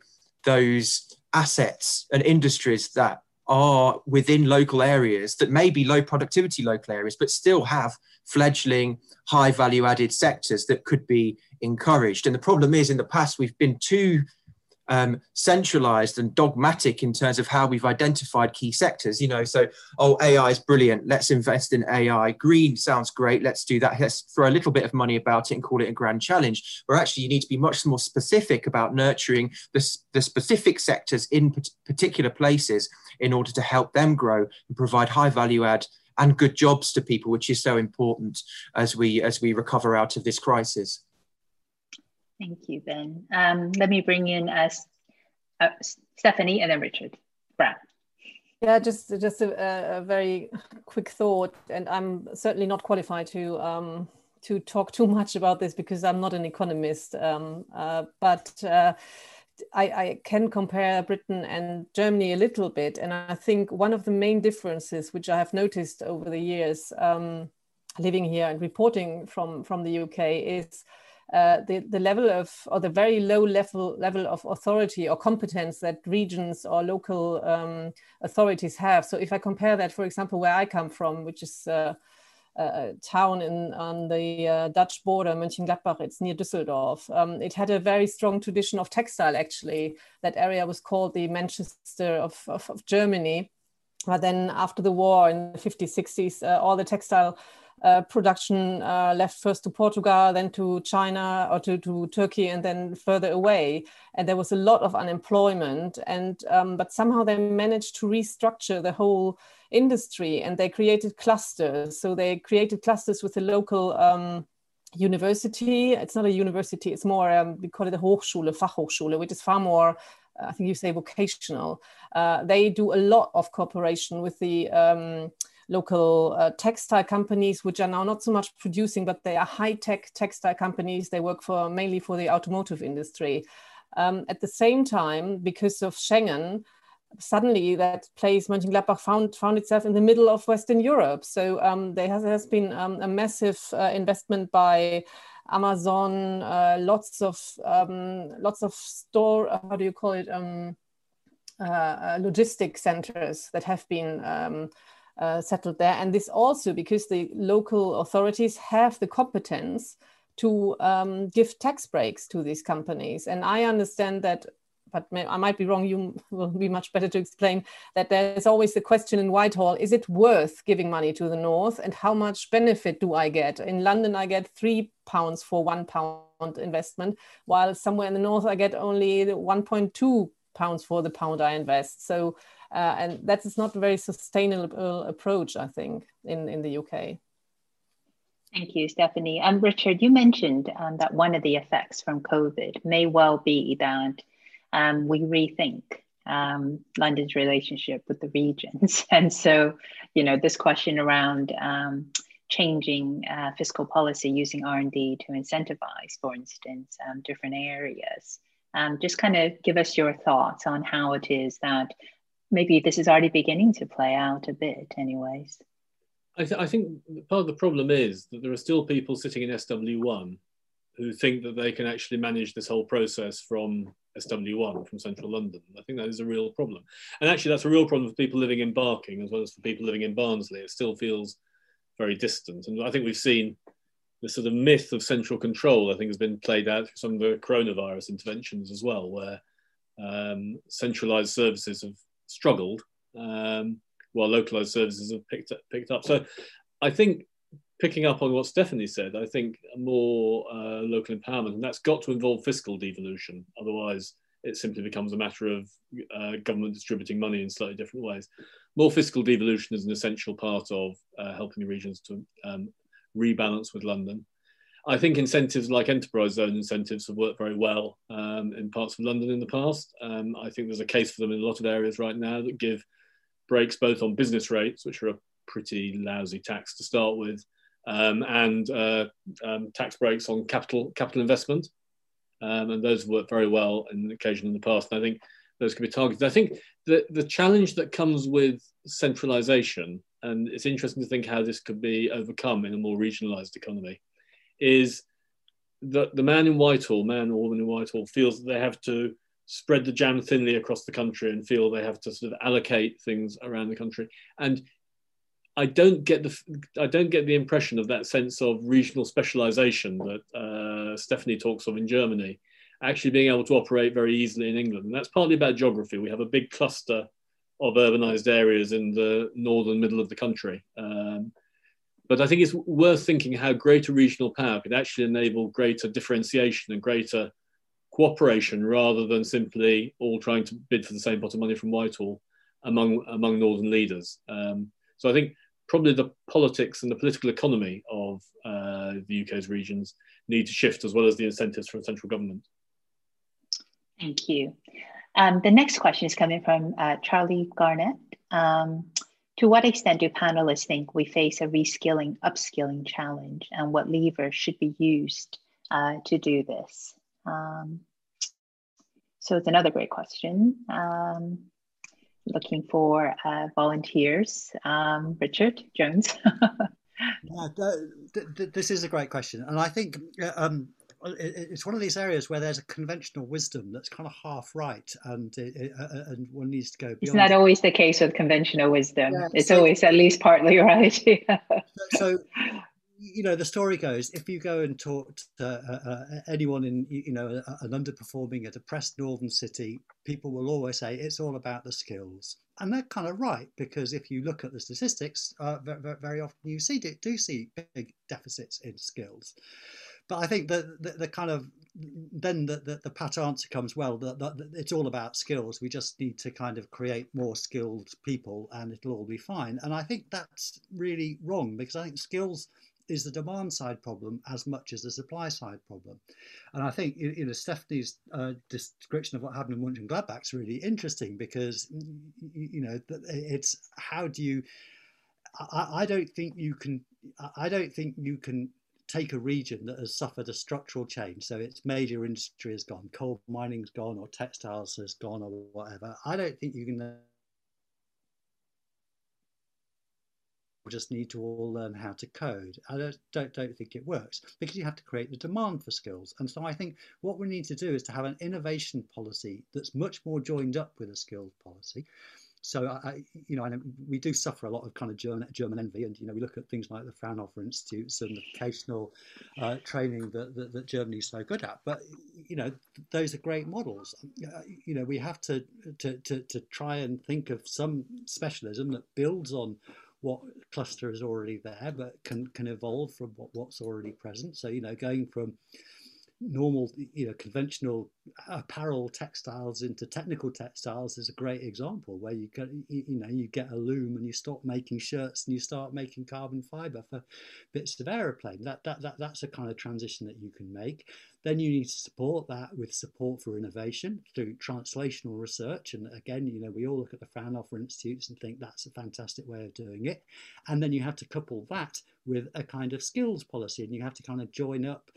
those assets and industries that are within local areas that may be low productivity local areas, but still have fledgling, high value added sectors that could be encouraged. And the problem is, in the past, we've been too um, centralized and dogmatic in terms of how we've identified key sectors. You know, so, oh, A I is brilliant, let's invest in A I. Green sounds great, let's do that. Let's throw a little bit of money about it and call it a grand challenge. Where actually you need to be much more specific about nurturing the, the specific sectors in particular places in order to help them grow and provide high value add and good jobs to people, which is so important as we as we recover out of this crisis. Thank you, Ben. Um, let me bring in uh, uh, Stephanie and then Richard Brown. Yeah, just just a, a very quick thought, and I'm certainly not qualified to um, to talk too much about this because I'm not an economist, um, uh, but. Uh, I, I can compare Britain and Germany a little bit, and I think one of the main differences which I have noticed over the years um, living here and reporting from, from the U K is uh, the, the level of, or the very low level, level of authority or competence that regions or local um, authorities have. So if I compare that, for example, where I come from, which is uh, a town in, on the uh, Dutch border, Mönchengladbach, it's near Düsseldorf. Um, it had a very strong tradition of textile, actually. That area was called the Manchester of, of, of Germany. But then after the war in the fifties, sixties, uh, all the textile uh, production uh, left first to Portugal, then to China or to, to Turkey, and then further away. And there was a lot of unemployment. And um, but somehow they managed to restructure the whole industry, and they created clusters. So they created clusters with the local um, university. It's not a university, it's more, um, we call it a Hochschule, Fachhochschule, which is far more, I think you say, vocational. Uh, they do a lot of cooperation with the um, local uh, textile companies, which are now not so much producing, but they are high-tech textile companies. They work for mainly for the automotive industry. Um, at the same time, because of Schengen, suddenly that place, Mönchengladbach, found, found itself in the middle of Western Europe. So um, there has, has been um, a massive uh, investment by Amazon, uh, lots of um, lots of store, how do you call it, um, uh, logistic centers that have been um, uh, settled there. And this also because the local authorities have the competence to um, give tax breaks to these companies. And I understand that, but I might be wrong, you will be much better to explain, that there's always the question in Whitehall, is it worth giving money to the North, and how much benefit do I get? In London, I get three pounds for one pound investment, while somewhere in the North, I get only one point two pounds for the pound I invest. So, uh, and that is not a very sustainable approach, I think, in, in the U K. Thank you, Stephanie. And um, Richard, you mentioned um, that one of the effects from COVID may well be that Um, we rethink um, London's relationship with the regions. And so, you know, this question around um, changing uh, fiscal policy using R and D to incentivize, for instance, um, different areas. Um, just kind of give us your thoughts on how it is that maybe this is already beginning to play out a bit anyways. I, th I think part of the problem is that there are still people sitting in S W one who think that they can actually manage this whole process from S W one, from central London. I think that is a real problem. And actually that's a real problem for people living in Barking as well as for people living in Barnsley. It still feels very distant. And I think we've seen the sort of myth of central control, I think, has been played out through some of the coronavirus interventions as well, where um, centralised services have struggled um, while localised services have picked up, picked up. So I think, picking up on what Stephanie said, I think more uh, local empowerment, and that's got to involve fiscal devolution. Otherwise, it simply becomes a matter of uh, government distributing money in slightly different ways. More fiscal devolution is an essential part of uh, helping the regions to um, rebalance with London. I think incentives like enterprise zone incentives have worked very well um, in parts of London in the past. Um, I think there's a case for them in a lot of areas right now that give breaks both on business rates, which are a pretty lousy tax to start with, Um, and uh, um, tax breaks on capital capital investment, um, and those have worked very well in the occasion in the past. And I think those could be targeted. I think the, the challenge that comes with centralisation, and it's interesting to think how this could be overcome in a more regionalised economy, is that the man in Whitehall, man or woman in Whitehall, feels that they have to spread the jam thinly across the country and feel they have to sort of allocate things around the country. And I don't get the I don't get the impression of that sense of regional specialisation that uh, Stephanie talks of in Germany, actually being able to operate very easily in England. And that's partly about geography. We have a big cluster of urbanised areas in the northern middle of the country. Um, but I think it's worth thinking how greater regional power could actually enable greater differentiation and greater cooperation, rather than simply all trying to bid for the same pot of money from Whitehall among, among northern leaders. Um, so I think probably the politics and the political economy of uh, the U K's regions need to shift, as well as the incentives from central government. Thank you. Um, the next question is coming from uh, Charlie Garnett. Um, to what extent do panelists think we face a reskilling, upskilling challenge, and what levers should be used uh, to do this? Um, so it's another great question. Um, looking for uh, volunteers. Um, Richard Jones. Yeah, th th this is a great question. And I think um, it's one of these areas where there's a conventional wisdom that's kind of half right, and it, it, uh, and one needs to go beyond. It's not always the case with conventional wisdom. Yeah, it's so, always at least partly right. so, you know, the story goes, if you go and talk to uh, uh, anyone in, you know, an underperforming, a depressed northern city, people will always say it's all about the skills. And they're kind of right, because if you look at the statistics, uh, very, very often you see do see big deficits in skills. But I think that the, the kind of then the, the, the pat answer comes, well, the, the, it's all about skills. We just need to kind of create more skilled people and it'll all be fine. And I think that's really wrong, because I think skills is the demand side problem as much as the supply side problem. And I think, you know, Stephanie's uh, description of what happened in Mönchengladbach is really interesting, because, you know, it's how do you, I, I don't think you can, I don't think you can take a region that has suffered a structural change. So its major industry has gone, coal mining's gone, or textiles has gone, or whatever. I don't think you can just need to all learn how to code. I don't, don't, don't think it works, because you have to create the demand for skills. And so I think what we need to do is to have an innovation policy that's much more joined up with a skills policy. So, I, you know, I know we do suffer a lot of kind of German, German envy, and, you know, we look at things like the Fraunhofer Institutes and the vocational uh, training that, that, that Germany is so good at. But, you know, those are great models. You know, we have to, to, to, to try and think of some specialism that builds on what cluster is already there, but can, can evolve from what, what's already present. So, you know, going from normal, you know, conventional apparel textiles into technical textiles is a great example, where you get, you know, you get a loom and you stop making shirts and you start making carbon fiber for bits of aeroplane. That, that, that, that's a kind of transition that you can make. Then you need to support that with support for innovation through translational research. And again, you know, we all look at the Fraunhofer Institutes and think that's a fantastic way of doing it. And then you have to couple that with a kind of skills policy, and you have to kind of join up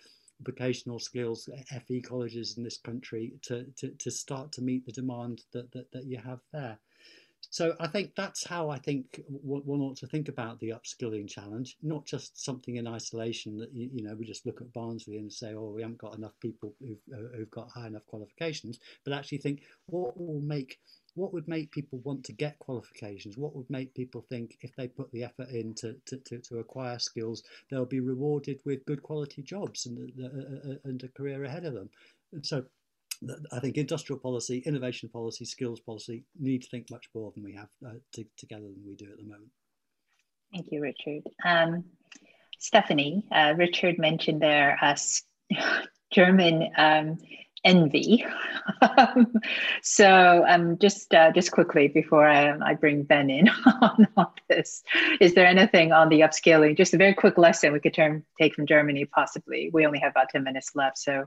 vocational skills, F E colleges in this country to, to, to start to meet the demand that, that, that you have there. So I think that's how I think one ought to think about the upskilling challenge, not just something in isolation that, you know, we just look at Barnsley and say, oh, we haven't got enough people who've, who've got high enough qualifications, but actually think what will make, what would make people want to get qualifications? What would make people think if they put the effort in to, to, to, to acquire skills, they'll be rewarded with good quality jobs and, uh, and a career ahead of them? And so I think industrial policy, innovation policy, skills policy need to think much more than we have uh, to, together than we do at the moment. Thank you, Richard. Um, Stephanie, uh, Richard mentioned there uh, German um, envy. So um, just uh, just quickly before I, I bring Ben in on, on this, is there anything on the upscaling? Just a very quick lesson we could term, take from Germany, possibly. We only have about ten minutes left, so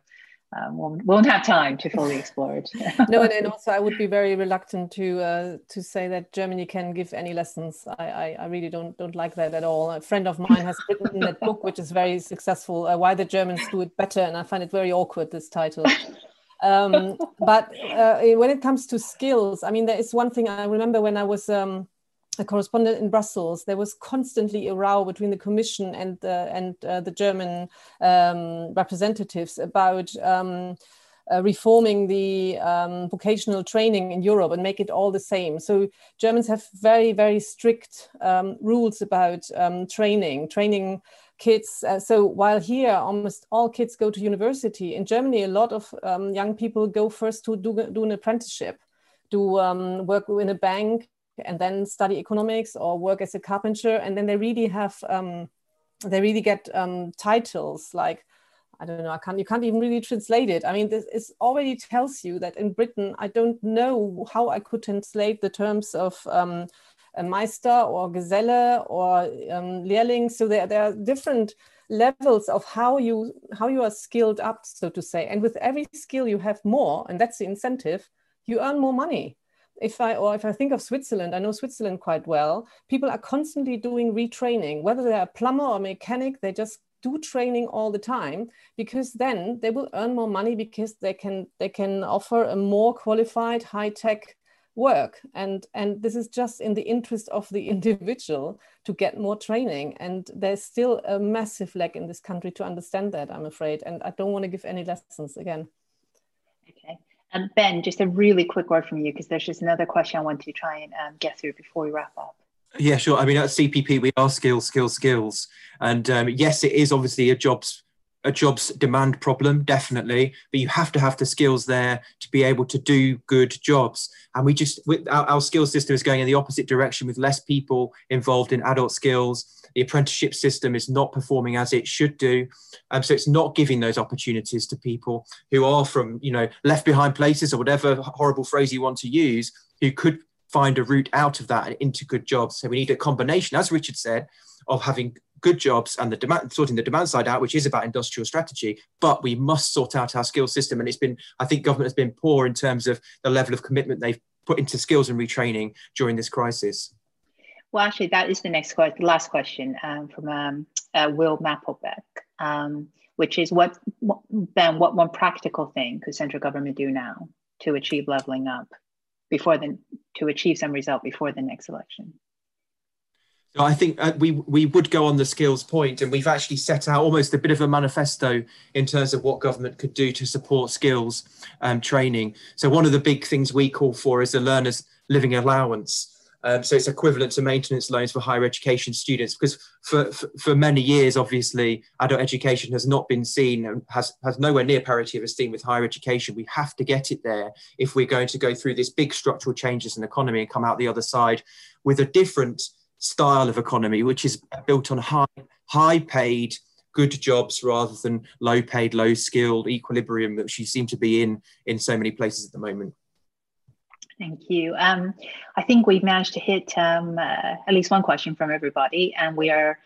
um, we'll, won't have time to fully explore it. No, and, and also I would be very reluctant to uh, to say that Germany can give any lessons. I, I, I really don't don't like that at all. A friend of mine has written that book, which is very successful, uh, Why the Germans Do It Better, and I find it very awkward, this title. Um, but uh, when it comes to skills, I mean, there is one thing I remember when I was um, a correspondent in Brussels, there was constantly a row between the Commission and, uh, and uh, the German um, representatives about um, Uh, reforming the um, vocational training in Europe and make it all the same. So Germans have very, very strict um, rules about um, training, training kids. Uh, so while here almost all kids go to university, in Germany a lot of um, young people go first to do, do an apprenticeship, to um, work in a bank and then study economics or work as a carpenter. And then they really have, um, they really get um, titles like, I don't know, I can't, you can't even really translate it. I mean, this is already tells you that in Britain, I don't know how I could translate the terms of um, a Meister or Geselle or um, Lehrling. So there, there are different levels of how you, how you are skilled up, so to say. And with every skill you have more, and that's the incentive, you earn more money. If I, or if I think of Switzerland, I know Switzerland quite well, people are constantly doing retraining, whether they're a plumber or mechanic, they just do training all the time, because then they will earn more money because they can they can offer a more qualified high-tech work, and and this is just in the interest of the individual to get more training. And there's still a massive lag in this country to understand that, I'm afraid, and I don't want to give any lessons again. Okay, and um, Ben, just a really quick word from you, because there's just another question I want to try and um, get through before we wrap up. Yeah, sure. I mean, at C P P, we are skills, skills, skills. And um, yes, it is obviously a jobs a jobs demand problem, definitely. But you have to have the skills there to be able to do good jobs. And we just, with our, our skills system is going in the opposite direction, with less people involved in adult skills. The apprenticeship system is not performing as it should do. Um, so it's not giving those opportunities to people who are from, you know, left behind places or whatever horrible phrase you want to use, who could find a route out of that and into good jobs. So we need a combination, as Richard said, of having good jobs and the demand, sorting the demand side out, which is about industrial strategy, but we must sort out our skills system. And it's been, I think government has been poor in terms of the level of commitment they've put into skills and retraining during this crisis. Well, actually, that is the next question, the last question um, from um, uh, Will Maplebeck, um, which is, what, what, Ben, what one practical thing could central government do now to achieve levelling up? Before the, to achieve some result before the next election? So I think uh, we, we would go on the skills point, and we've actually set out almost a bit of a manifesto in terms of what government could do to support skills um, training. So one of the big things we call for is a learner's living allowance. Um, so it's equivalent to maintenance loans for higher education students, because for, for, for many years, obviously, adult education has not been seen and has, has nowhere near parity of esteem with higher education. We have to get it there if we're going to go through this big structural changes in the economy and come out the other side with a different style of economy, which is built on high, high paid, good jobs rather than low paid, low skilled equilibrium, which you seem to be in in so many places at the moment. Thank you. Um, I think we've managed to hit um, uh, at least one question from everybody, and we are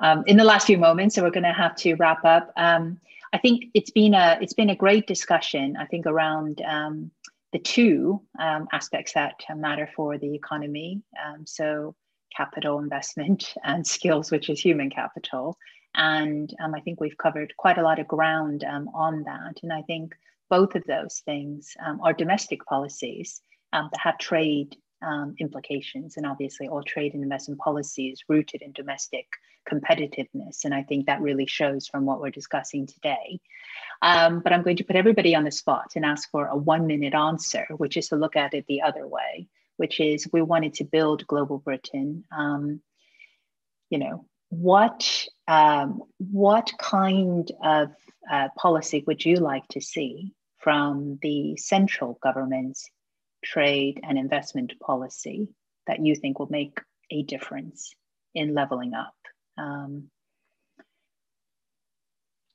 um, in the last few moments, so we're going to have to wrap up. Um, I think it's been a it's been a great discussion, I think, around um, the two um, aspects that matter for the economy. Um, so capital investment and skills, which is human capital. And um, I think we've covered quite a lot of ground um, on that. And I think both of those things um, are domestic policies. Um, that have trade um, implications, and obviously all trade and investment policies rooted in domestic competitiveness. And I think that really shows from what we're discussing today. Um, but I'm going to put everybody on the spot and ask for a one minute answer, which is to look at it the other way, which is we wanted to build global Britain. Um, you know, what, um, what kind of uh, policy would you like to see from the central government's trade and investment policy that you think will make a difference in leveling up? Um,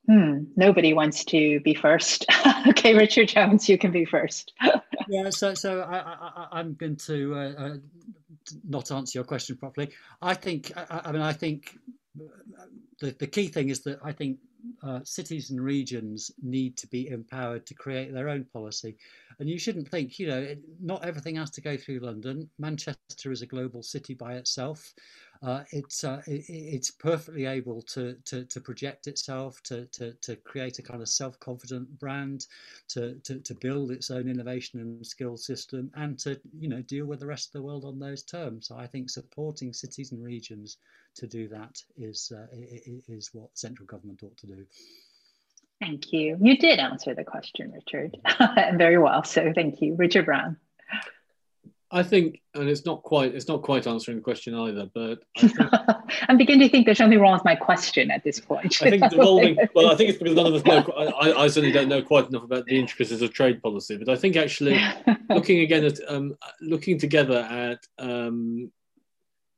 hmm, nobody wants to be first. Okay, Richard Jones, you can be first. yeah, so so I, I, I'm going to uh, uh, not answer your question properly. I think I, I mean I think the the key thing is that I think uh, cities and regions need to be empowered to create their own policy. And you shouldn't think, you know, it, not everything has to go through London. Manchester is a global city by itself. Uh, it's uh, it, it's perfectly able to to, to project itself, to, to to create a kind of self-confident brand, to, to to build its own innovation and skill system, and to you know deal with the rest of the world on those terms. So I think supporting cities and regions to do that is uh, is what central government ought to do. Thank you. You did answer the question, Richard, very well. So thank you, Richard Brown. I think, and it's not quite it's not quite answering the question either, but I think, I'm beginning to think there's something wrong with my question at this point. I think devolving, well, I think it's because none of us know. I, I certainly don't know quite enough about the intricacies of trade policy, but I think actually looking again at um, looking together at um,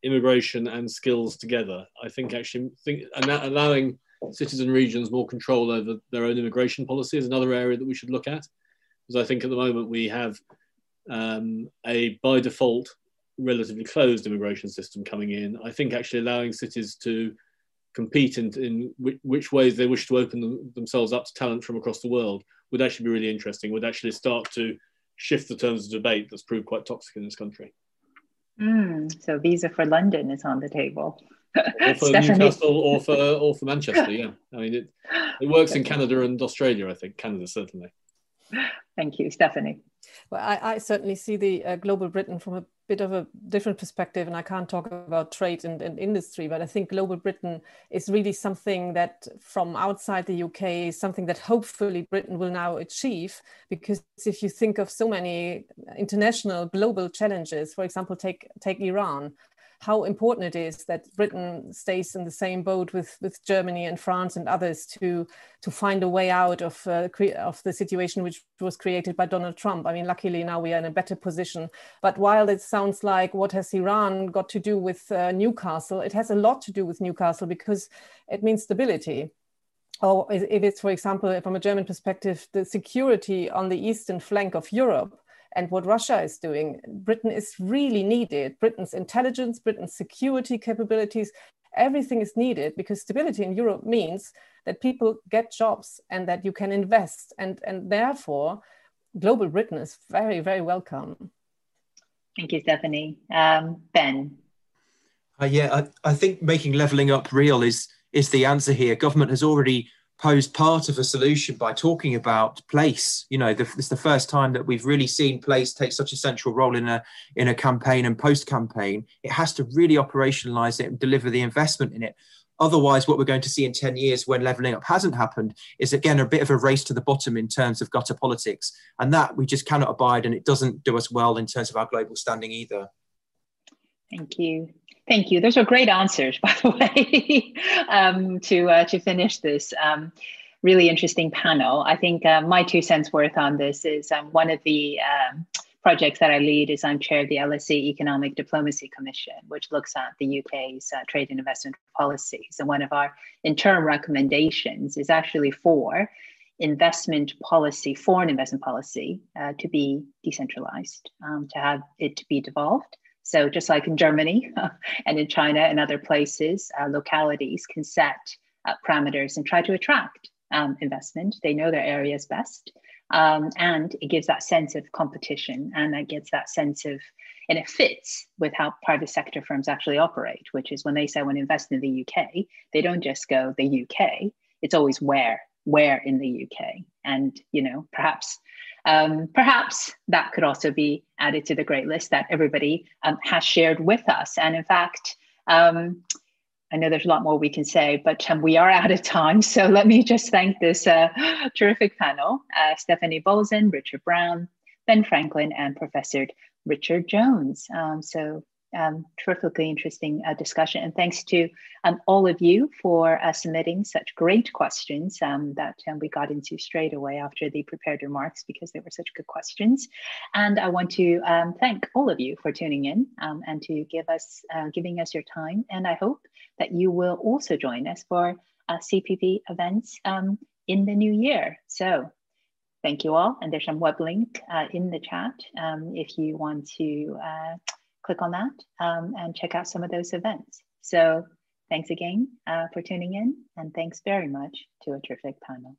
immigration and skills together, I think actually think, allowing cities and regions more control over their own immigration policy is another area that we should look at, because I think at the moment we have Um, a by default relatively closed immigration system coming in. I think actually allowing cities to compete in, in which, which ways they wish to open them, themselves up to talent from across the world would actually be really interesting, would actually start to shift the terms of debate that's proved quite toxic in this country. Mm, so visa for London is on the table. Or for Newcastle or for, or for Manchester, yeah. I mean, it, it works in Canada and Australia, I think. Canada, certainly. Thank you, Stephanie. Well, I, I certainly see the uh, global Britain from a bit of a different perspective, and I can't talk about trade and, and industry, but I think global Britain is really something that from outside the U K is something that hopefully Britain will now achieve, because if you think of so many international global challenges, for example, take, take Iran, how important it is that Britain stays in the same boat with, with Germany and France and others to, to find a way out of, uh, cre of the situation which was created by Donald Trump. I mean, luckily now we are in a better position. But while it sounds like what has Iran got to do with uh, Newcastle, it has a lot to do with Newcastle because it means stability. Or if it's, for example, from a German perspective, the security on the eastern flank of Europe, and what Russia is doing, Britain is really needed. Britain's intelligence, Britain's security capabilities, everything is needed, because stability in Europe means that people get jobs and that you can invest. And, and therefore, global Britain is very, very welcome. Thank you, Stephanie. Um, Ben. Uh, yeah, I, I think making levelling up real is, is the answer here. Government has already posed part of a solution by talking about place. You know, the, it's the first time that we've really seen place take such a central role in a in a campaign and post-campaign. It has to really operationalise it and deliver the investment in it. Otherwise, what we're going to see in ten years when levelling up hasn't happened is, again, a bit of a race to the bottom in terms of gutter politics. And that we just cannot abide, and it doesn't do us well in terms of our global standing either. Thank you. Thank you. Those are great answers, by the way, um, to, uh, to finish this um, really interesting panel. I think uh, my two cents worth on this is um, one of the um, projects that I lead is I'm chair of the L S E Economic Diplomacy Commission, which looks at the U K's uh, trade and investment policies. And one of our interim recommendations is actually for investment policy, foreign investment policy, uh, to be decentralized, um, to have it to be devolved. So just like in Germany uh, and in China and other places, uh, localities can set uh, parameters and try to attract um, investment. They know their areas best. Um, and it gives that sense of competition, and that gets that sense of, and it fits with how private sector firms actually operate, which is when they say, when they invest in the U K, they don't just go the U K, it's always where, where in the U K. And, you know, perhaps Um, perhaps that could also be added to the great list that everybody um, has shared with us. And in fact, um, I know there's a lot more we can say, but um, we are out of time. So let me just thank this uh, terrific panel, uh, Stephanie Bolzen, Richard Brown, Ben Franklin, and Professor Richard Jones. Um, so um, terrifically interesting uh, discussion. And thanks to um, all of you for uh, submitting such great questions um, that um, we got into straight away after the prepared remarks, because they were such good questions. And I want to um, thank all of you for tuning in um, and to give us, uh, giving us your time. And I hope that you will also join us for uh, C P P events um, in the new year. So thank you all. And there's some web link uh, in the chat um, if you want to uh, click on that um, and check out some of those events. So Thanks again uh, for tuning in, and thanks very much to a terrific panel.